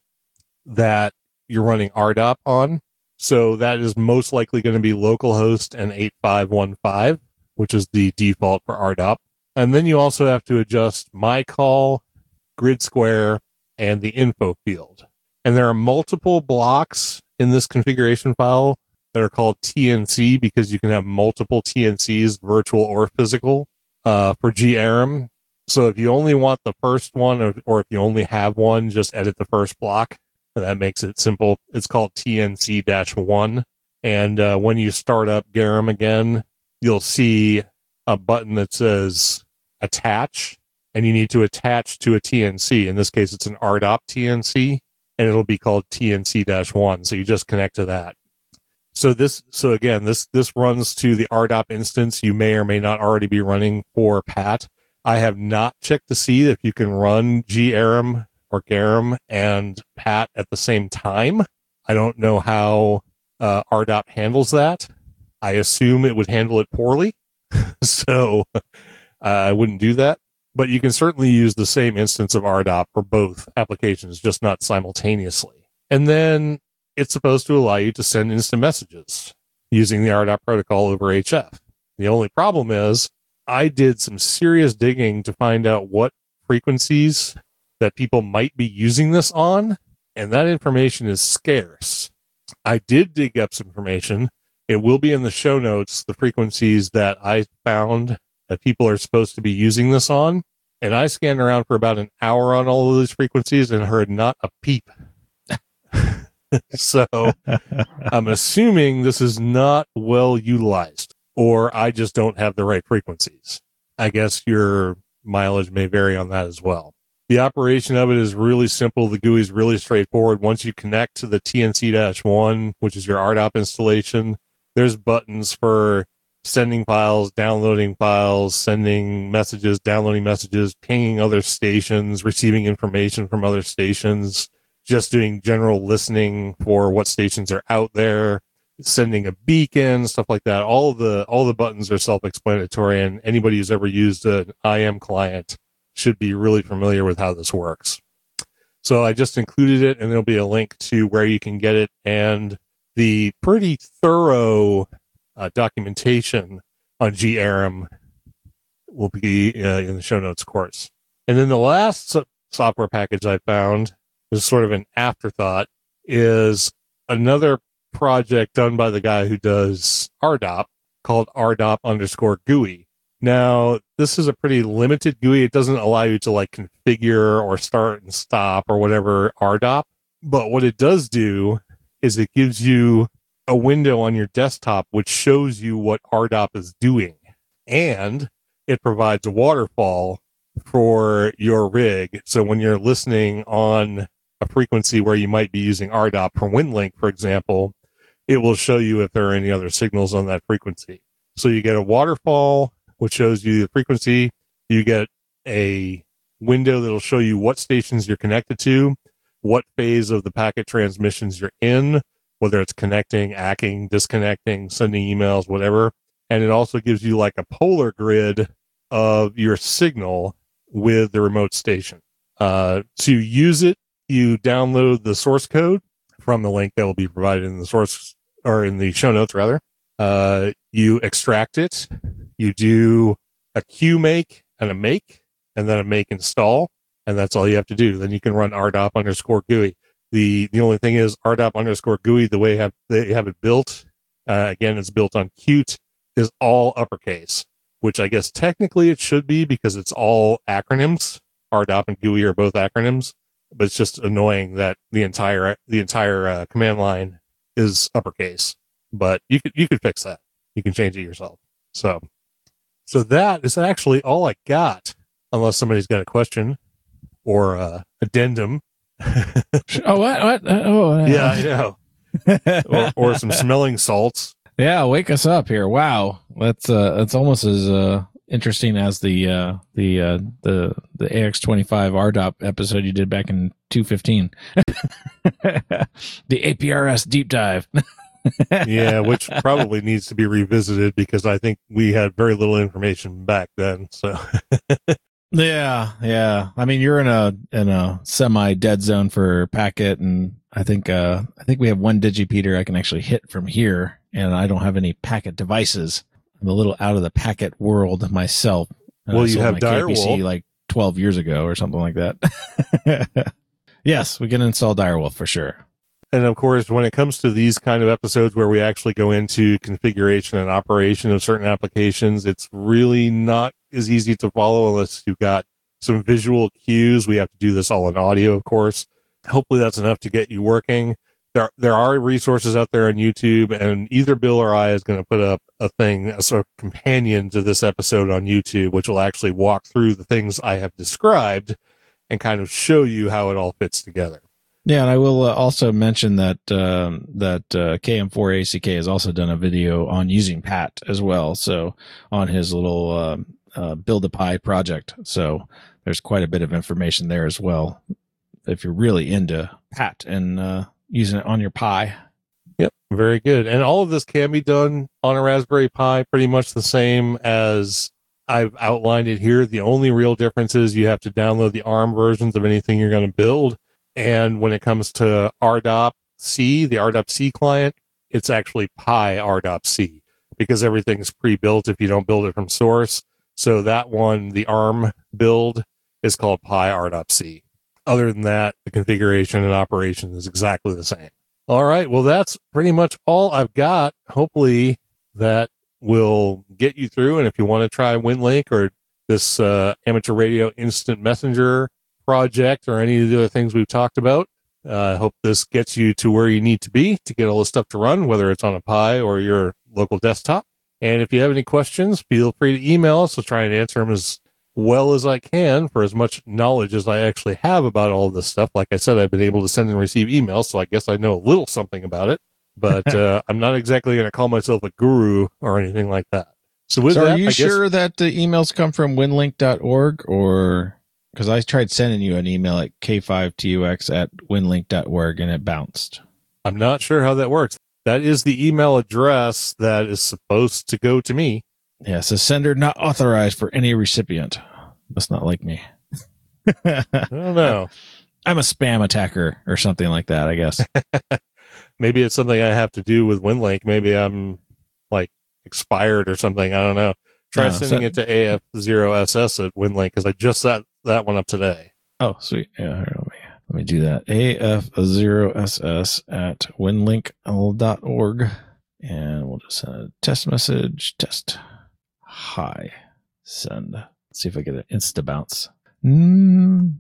that you're running RDOP on. So that is most likely going to be localhost and 8515, which is the default for RDOP. And then you also have to adjust my call, grid square, and the info field. And there are multiple blocks in this configuration file that are called TNC, because you can have multiple TNCs, virtual or physical, for GARIM. So if you only want the first one, or if you only have one, just edit the first block. And that makes it simple. It's called TNC-1. And when you start up GARIM again, you'll see a button that says attach, and you need to attach to a TNC. In this case, it's an RDOP TNC. And it'll be called TNC-1. So you just connect to that. So again, this runs to the RDOP instance you may or may not already be running for Pat. I have not checked to see if you can run GARIM or GARIM and Pat at the same time. I don't know how RDOP handles that. I assume it would handle it poorly. So I wouldn't do that. But you can certainly use the same instance of RDOP for both applications, just not simultaneously. And then it's supposed to allow you to send instant messages using the RDOP protocol over HF. The only problem is I did some serious digging to find out what frequencies that people might be using this on, and that information is scarce. I did dig up some information. It will be in the show notes, the frequencies that I found that people are supposed to be using this on. And I scanned around for about an hour on all of these frequencies and heard not a peep. So I'm assuming this is not well utilized, or I just don't have the right frequencies. I guess your mileage may vary on that as well. The operation of it is really simple. The GUI is really straightforward. Once you connect to the TNC-1, which is your RDOP installation, there's buttons for sending files, downloading files, sending messages, downloading messages, pinging other stations, receiving information from other stations, just doing general listening for what stations are out there, sending a beacon, stuff like that. All the buttons are self-explanatory, and anybody who's ever used an IM client should be really familiar with how this works. So I just included it, and there'll be a link to where you can get it, and the pretty thorough documentation on GARIM will be in the show notes course. And then the last software package I found is sort of an afterthought, is another project done by the guy who does RDOP called ARDOP_GUI. Now, this is a pretty limited GUI. It doesn't allow you to like configure or start and stop or whatever RDOP. But what it does do is it gives you a window on your desktop which shows you what RDOP is doing, and it provides a waterfall for your rig. So when you're listening on a frequency where you might be using RDOP for Winlink, for example, it will show you if there are any other signals on that frequency. So you get a waterfall which shows you the frequency, you get a window that'll show you what stations you're connected to, what phase of the packet transmissions you're in, whether it's connecting, acting, disconnecting, sending emails, whatever. And it also gives you like a polar grid of your signal with the remote station. To use it, you download the source code from the link that will be provided in the source, or in the show notes rather. You extract it. You do a QMake and a make, and then a make install, and that's all you have to do. Then you can run ARDOP_GUI. The only thing is ARDOP_GUI, the way they have it built, again, it's built on Qt, is all uppercase, which I guess technically it should be because it's all acronyms. RDOP and GUI are both acronyms, but it's just annoying that the entire command line is uppercase. But you could fix that. You can change it yourself. So that is actually all I got, unless somebody's got a question or addendum. Oh, yeah, I know. or some smelling salts. Yeah, wake us up here. Wow, that's almost as interesting as the AX.25 RDOP episode you did back in 215. The APRS deep dive. Yeah, which probably needs to be revisited because I think we had very little information back then. So. Yeah. I mean, you're in a semi dead zone for packet, and I think we have one digipeater I can actually hit from here, and I don't have any packet devices. I'm a little out of the packet world myself. Well, you have Direwolf like 12 years ago or something like that. Yes, we can install Direwolf for sure. And of course, when it comes to these kind of episodes where we actually go into configuration and operation of certain applications, it's really not as easy to follow unless you've got some visual cues. We have to do this all in audio, of course. Hopefully that's enough to get you working. There are resources out there on YouTube, and either Bill or I is going to put up a thing, a sort of companion to this episode on YouTube, which will actually walk through the things I have described and kind of show you how it all fits together. Yeah, and I will also mention that KM4ACK has also done a video on using Pat as well, so on his little Build-A-Pie project. So there's quite a bit of information there as well if you're really into Pat and using it on your Pi. Yep, very good. And all of this can be done on a Raspberry Pi pretty much the same as I've outlined it here. The only real difference is you have to download the ARM versions of anything you're going to build. And when it comes to RDOP-C, the RDOP-C client, it's actually Pi RDOP-C because everything's pre-built if you don't build it from source. So that one, the ARM build, is called Pi RDOP-C. Other than that, the configuration and operation is exactly the same. All right, well, that's pretty much all I've got. Hopefully that will get you through. And if you want to try Winlink or this amateur radio instant messenger project or any of the other things we've talked about. I hope this gets you to where you need to be to get all this stuff to run, whether it's on a Pi or your local desktop. And if you have any questions, feel free to email us. I'll try and answer them as well as I can for as much knowledge as I actually have about all this stuff. Like I said, I've been able to send and receive emails, so I guess I know a little something about it. But I'm not exactly going to call myself a guru or anything like that. So, with that, are you sure that the emails come from winlink.org or... Because I tried sending you an email at k5tux@winlink.org and it bounced. I'm not sure how that works. That is the email address that is supposed to go to me. Yeah, so sender not authorized for any recipient. That's not like me. I don't know. I'm a spam attacker or something like that, I guess. Maybe it's something I have to do with Winlink. Maybe I'm like expired or something. I don't know. Try sending it to AF0SS at Winlink because I just sat that one up today. Oh, sweet. Yeah, let me do that. AF0SS at winlink.org. And we'll just send a test message. Test. Hi. Send. Let's see if I get an insta bounce. No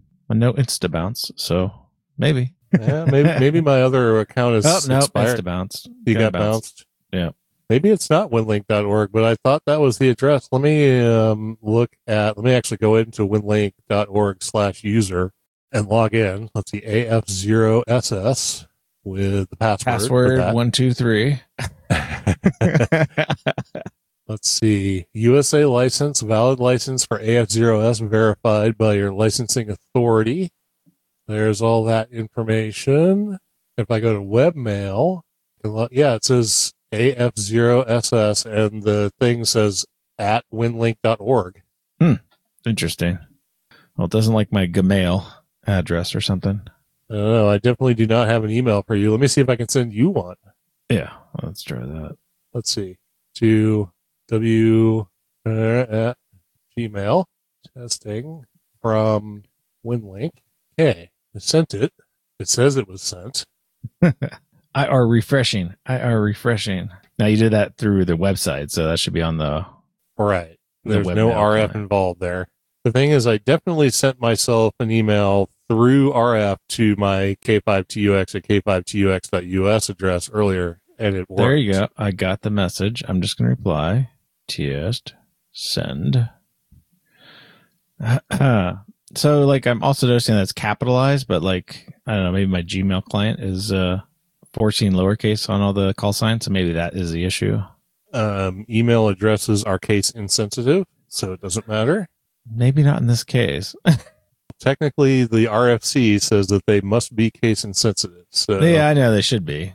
insta bounce. So maybe. Yeah, maybe my other account is expired. Insta bounce. You got bounced. Yeah. Maybe it's not winlink.org, but I thought that was the address. Let me let me actually go into winlink.org/user and log in. Let's see, AF0SS with the password. Password 123. Let's see, USA license, valid license for AF0S verified by your licensing authority. There's all that information. If I go to webmail, yeah, it says AF0SS, and the thing says at winlink.org. Interesting. Well, it doesn't like my Gmail address or something. No, I definitely do not have an email for you. Let me see if I can send you one. Yeah, let's try that. Let's see. To at Gmail. Testing from Winlink. Okay, I sent it. It says it was sent. IR refreshing. Now, you did that through the website, so that should be on the... Right. There's no RF involved there. The thing is, I definitely sent myself an email through RF to my K5TUX at K5TUX.us address earlier, and it worked. There you go. I got the message. I'm just going to reply. Test. Send. So, like, I'm also noticing that's capitalized, but, like, I don't know, maybe my Gmail client is... forcing lowercase on all the call signs, so maybe that is the issue. Email addresses are case insensitive, so it doesn't matter. Maybe not in this case. Technically, the RFC says that they must be case insensitive. So yeah, I know they should be.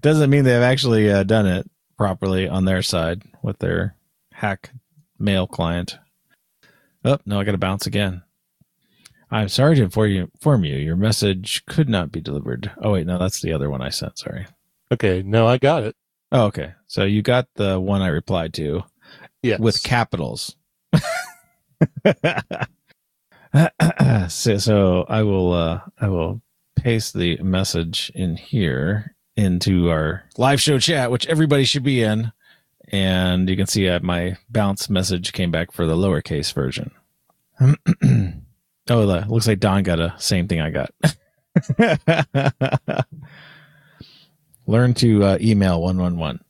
Doesn't mean they've actually done it properly on their side with their hack mail client. Oh, no, I got to bounce again. I'm sorry to inform you. Your message could not be delivered. Oh, wait, no, that's the other one I sent. Sorry. Okay, no, I got it. Oh, okay. So you got the one I replied to with capitals. So I will paste the message in here into our live show chat, which everybody should be in. And you can see my bounce message came back for the lowercase version. Oh, it looks like Don got a same thing I got. Learn to email 111.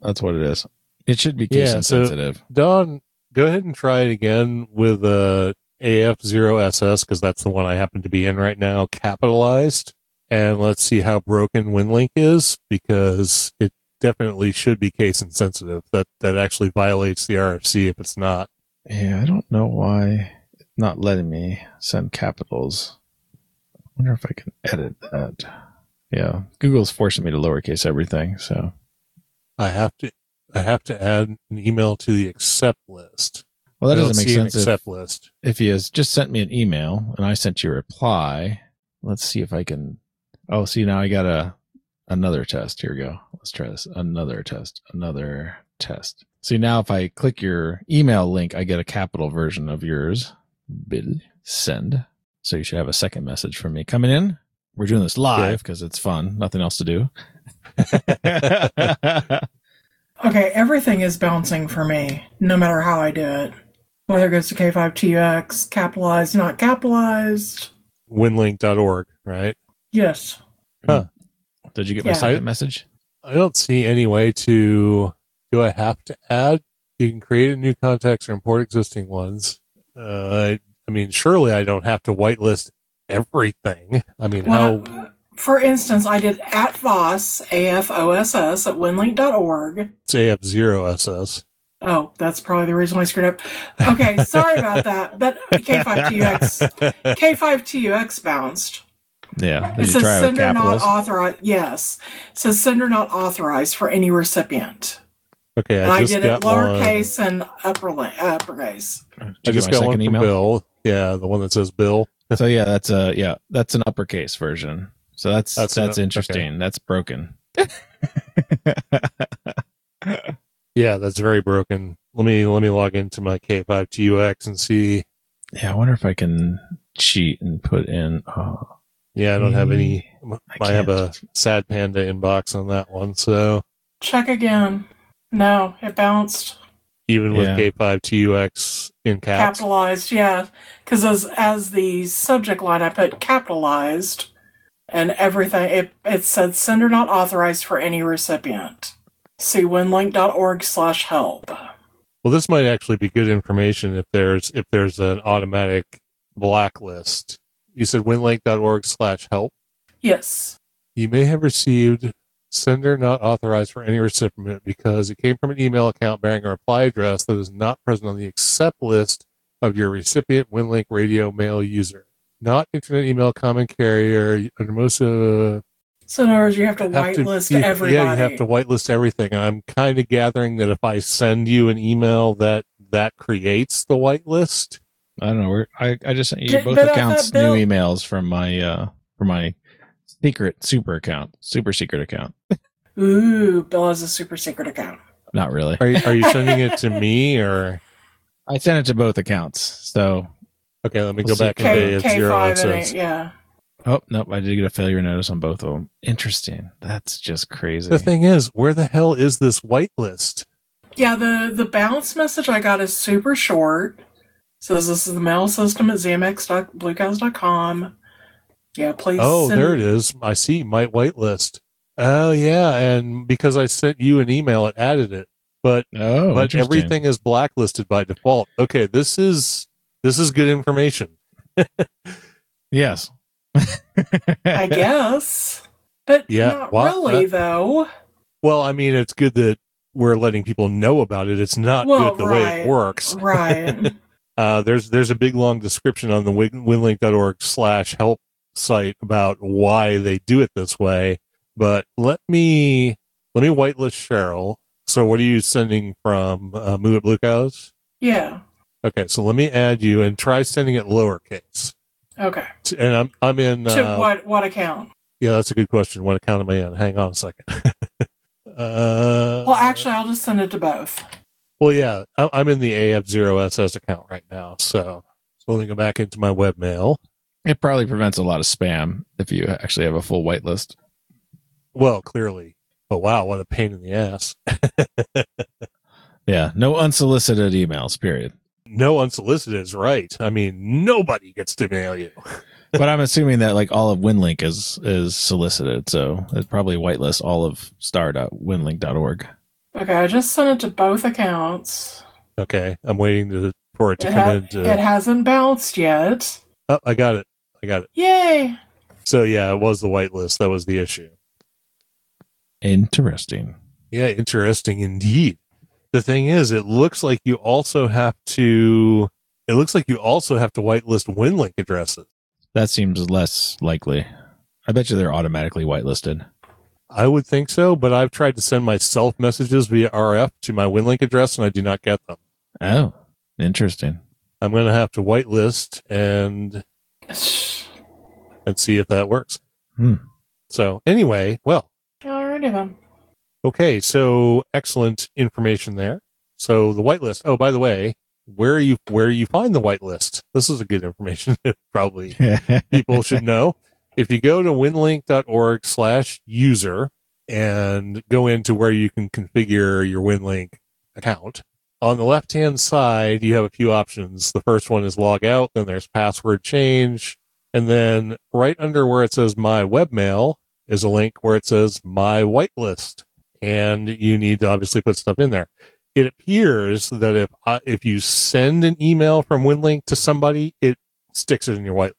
That's what it is. It should be case insensitive. So Don, go ahead and try it again with AF0SS, because that's the one I happen to be in right now, capitalized. And let's see how broken Winlink is, because it definitely should be case insensitive. That actually violates the RFC if it's not. Yeah, I don't know why... not letting me send capitals. I wonder if I can edit that. Yeah, Google's forcing me to lowercase everything, so I have to add an email to the accept list. Well, that doesn't make sense. Accept list. If he has just sent me an email and I sent you a reply, let's see if I can. Oh, see, now I got another test. Here we go. Let's try this. Another test. See, now if I click your email link, I get a capital version of yours. Bill, send. So you should have a second message from me coming in. We're doing this live because it's fun. Nothing else to do. Okay, everything is bouncing for me, no matter how I do it. Whether it goes to K5TUX, capitalized, not capitalized. Winlink.org, right? Yes. Huh. Did you get my silent message? I don't see any way to... Do I have to add? You can create a new context or import existing ones. I mean, surely I don't have to whitelist everything. I mean, well, how... For instance, I did @foss at winlink.org. It's AF0SS. Oh, that's probably the reason I screwed up. Okay, sorry about that. But K5TUX bounced. Yeah. It says sender not authorized. Yes. It says sender not authorized for any recipient. Okay, I just did it lowercase and uppercase. I just got one email. Bill. Yeah, the one that says Bill. So yeah, that's an uppercase version. So that's interesting. Okay. That's broken. Yeah, that's very broken. Let me log into my K5TUX and see. Yeah, I wonder if I can cheat and put in. Yeah, I don't have any. I have a sad panda inbox on that one. So check again. No, it bounced. Even with K5TUX in caps? Capitalized, yeah. Because as the subject line, I put capitalized and everything. It said sender not authorized for any recipient. See winlink.org/help. Well, this might actually be good information if there's an automatic blacklist. You said winlink.org/help? Yes. You may have received... Sender not authorized for any recipient because it came from an email account bearing a reply address that is not present on the accept list of your recipient Winlink radio mail user. Not internet email common carrier. Under most So in other words, you have to whitelist everybody. Yeah, you have to whitelist everything. And I'm kind of gathering that if I send you an email that creates the whitelist. I don't know. I just sent you both accounts new emails from my secret super secret account. Ooh, Bill has a super secret account. Not really. Are you sending it to me or? I sent it to both accounts. So okay, let me go back and say it's 0. Yeah. Oh nope, I did get a failure notice on both of them. Interesting. That's just crazy. The thing is, where the hell is this whitelist? Yeah, the bounce message I got is super short. It says this is the mail system at zmx.bluecast.com. Yeah, please. Oh, there it is. I see my whitelist. Oh, yeah. And because I sent you an email, it added it. But everything is blacklisted by default. Okay, this is good information. Yes. I guess. But not really, though. Well, I mean, it's good that we're letting people know about it. It's not good the way it works. Right. There's a big, long description on the winlink.org/help. site about why they do it this way, but let me whitelist Cheryl. So what are you sending from Move at Blue Cows? Yeah. Okay, so let me add you and try sending it lowercase. Okay. And I'm in to what account? Yeah, that's a good question. What account am I in? Hang on a second. Well, actually, I'll just send it to both. Well, yeah, I'm in the AF0SS account right now, so let me go back into my webmail. It probably prevents a lot of spam if you actually have a full whitelist. Well, clearly. But wow, what a pain in the ass. Yeah, no unsolicited emails, period. No unsolicited is right. I mean, nobody gets to mail you. But I'm assuming that like all of Winlink is solicited, so it probably whitelists all of star.winlink.org. Okay, I just sent it to both accounts. Okay, I'm waiting for it to come in. It hasn't bounced yet. Oh, I got it. Yay. So, yeah, it was the whitelist. That was the issue. Interesting. Yeah, interesting indeed. The thing is, it looks like you also have to whitelist Winlink addresses. That seems less likely. I bet you they're automatically whitelisted. I would think so, but I've tried to send myself messages via RF to my Winlink address, and I do not get them. Oh, interesting. I'm going to have to whitelist and see if that works. Hmm. So anyway, well. Alrighty then. Okay, so excellent information there. So the whitelist. Oh, by the way, where you find the whitelist? This is a good information that probably people should know. If you go to winlink.org/user and go into where you can configure your Winlink account. On the left-hand side, you have a few options. The first one is log out, then there's password change, and then right under where it says my webmail is a link where it says my whitelist, and you need to obviously put stuff in there. It appears that if you send an email from Winlink to somebody, it sticks it in your whitelist.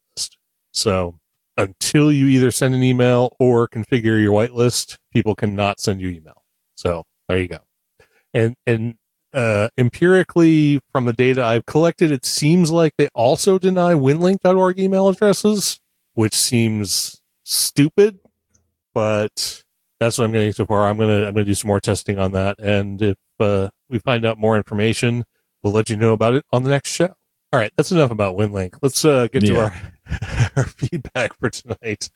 So until you either send an email or configure your whitelist, people cannot send you email. So there you go. And empirically, from the data I've collected, it seems like they also deny winlink.org email addresses, which seems stupid, but that's what I'm getting so far. I'm gonna do some more testing on that, and if we find out more information, we'll let you know about it on the next show. All right, that's enough about Winlink. Let's get to our feedback for tonight.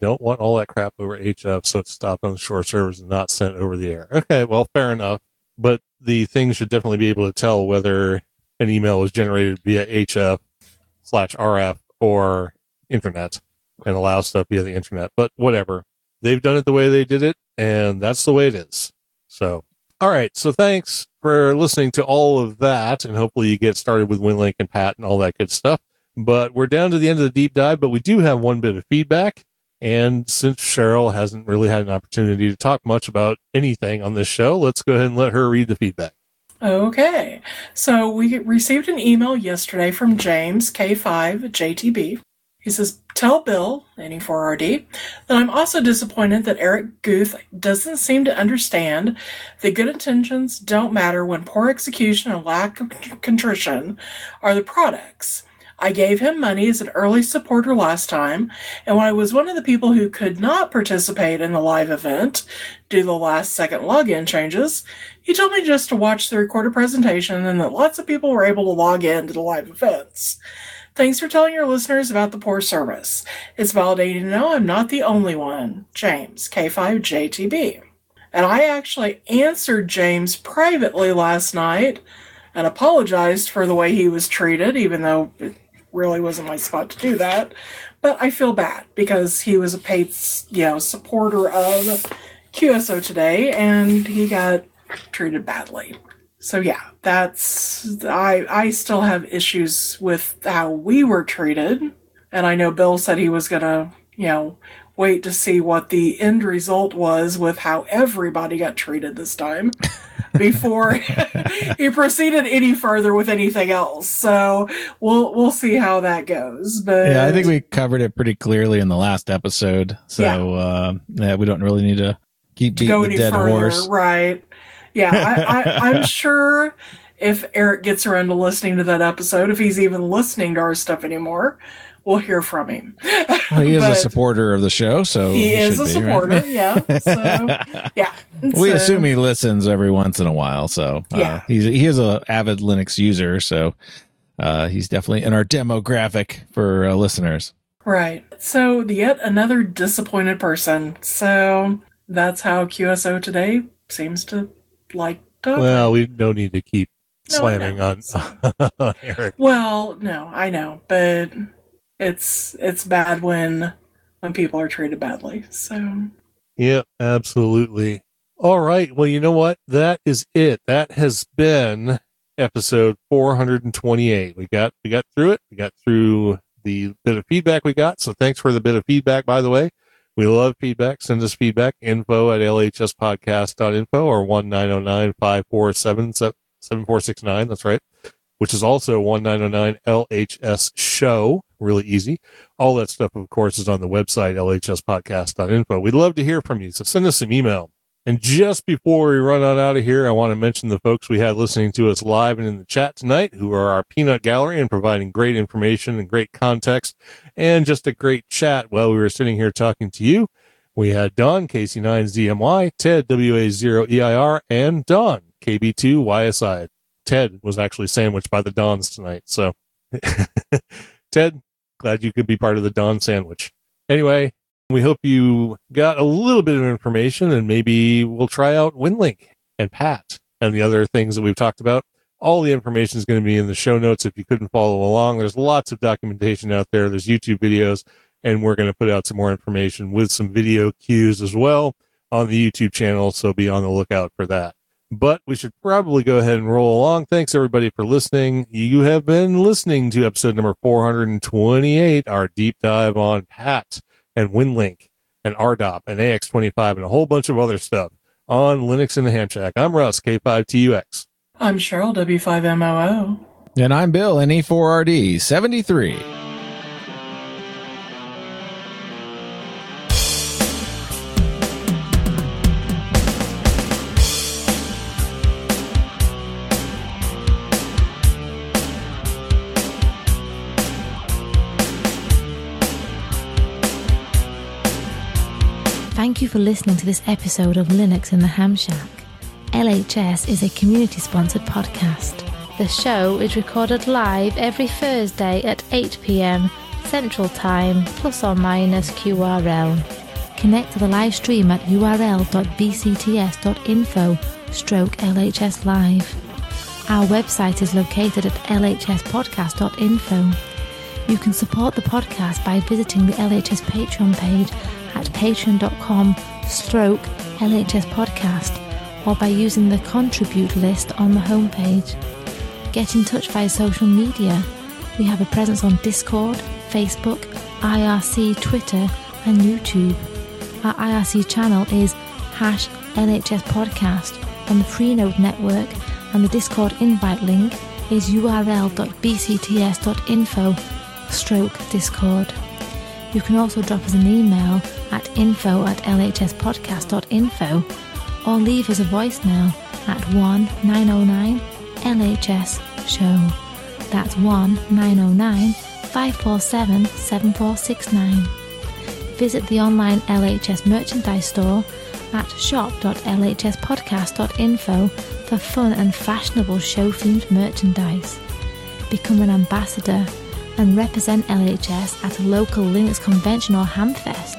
Don't want all that crap over HF, so it's stopped on the shore servers and not sent over the air. Okay, well, fair enough. But the thing should definitely be able to tell whether an email was generated via HF/RF or internet, and allow stuff via the internet. But whatever. They've done it the way they did it, and that's the way it is. So, all right. So thanks for listening to all of that, and hopefully you get started with Winlink and Pat and all that good stuff. But we're down to the end of the deep dive, but we do have one bit of feedback. And since Cheryl hasn't really had an opportunity to talk much about anything on this show, let's go ahead and let her read the feedback. Okay. So we received an email yesterday from James, K5JTB. He says, tell Bill, NE4RD, that I'm also disappointed that Eric Guth doesn't seem to understand that good intentions don't matter when poor execution and lack of contrition are the products. I gave him money as an early supporter last time, and when I was one of the people who could not participate in the live event due to the last-second login changes, he told me just to watch the recorded presentation and that lots of people were able to log in to the live events. Thanks for telling your listeners about the poor service. It's validating to know I'm not the only one. James, K5JTB. And I actually answered James privately last night and apologized for the way he was treated, even though it really wasn't my spot to do that. But I feel bad because he was a paid, supporter of QSO Today, and he got treated badly. So yeah, I still have issues with how we were treated. And I know Bill said he was going to, wait to see what the end result was with how everybody got treated this time before he proceeded any further with anything else. So we'll see how that goes. But yeah, I think we covered it pretty clearly in the last episode. So we don't really need to keep beating the dead horse. Right. Yeah, I'm sure if Eric gets around to listening to that episode, if he's even listening to our stuff anymore, we'll hear from him. Well, he is a supporter of the show, so he is a supporter, right? Yeah. So, yeah. We assume he listens every once in a while, so he is an avid Linux user, so he's definitely in our demographic for listeners. Right. So yet another disappointed person. So that's how QSO Today seems to. We don't need to keep slamming on Eric. Well, no, I know, but it's bad when people are treated badly. So yeah, absolutely. All right. Well, you know what? That is it. That has been episode 428. We got through it. We got through the bit of feedback we got. So thanks for the bit of feedback, by the way. We love feedback. Send us feedback, info@lhspodcast.info or 1-909-547-7469. That's right. Which is also 1909-LHS-SHOW. Really easy. All that stuff, of course, is on the website, lhspodcast.info. We'd love to hear from you, so send us some email. And just before we run on out of here, I want to mention the folks we had listening to us live and in the chat tonight, who are our peanut gallery and providing great information and great context and just a great chat while we were sitting here talking to you. We had Don, KC9ZMY, Ted, WA0EIR, and Don, KB2YSI. Ted was actually sandwiched by the Dons tonight. So, Ted, glad you could be part of the Don sandwich. Anyway, we hope you got a little bit of information, and maybe we'll try out Winlink and Pat and the other things that we've talked about. All the information is going to be in the show notes if you couldn't follow along. There's lots of documentation out there. There's YouTube videos, and we're going to put out some more information with some video cues as well on the YouTube channel, so be on the lookout for that. But we should probably go ahead and roll along. Thanks, everybody, for listening. You have been listening to episode number 428, our deep dive on Pat and Winlink and ARDOP and AX.25 and a whole bunch of other stuff on Linux in the Ham Shack. I'm Russ, K5TUX. I'm Cheryl, W5MOO. And I'm Bill, NE4RD73. Thank you for listening to this episode of Linux in the Ham Shack. LHS is a community-sponsored podcast. The show is recorded live every Thursday at 8 p.m. Central Time, plus or minus QRL. Connect to the live stream at url.bcts.info/LHS live. Our website is located at lhspodcast.info. You can support the podcast by visiting the LHS Patreon page at patreon.com/LHS podcast or by using the contribute list on the homepage. Get in touch via social media. We have a presence on Discord, Facebook, IRC, Twitter and YouTube. Our IRC channel is #LHS podcast on the Freenode network, and the Discord invite link is url.bcts.info/Discord. You can also drop us an email at info@lhspodcast.info or leave us a voicemail at 1-909-LHS-SHOW. That's 1-909-547-7469. Visit the online LHS merchandise store at shop.lhspodcast.info for fun and fashionable show-themed merchandise. Become an ambassador and represent LHS at a local Linux convention or hamfest.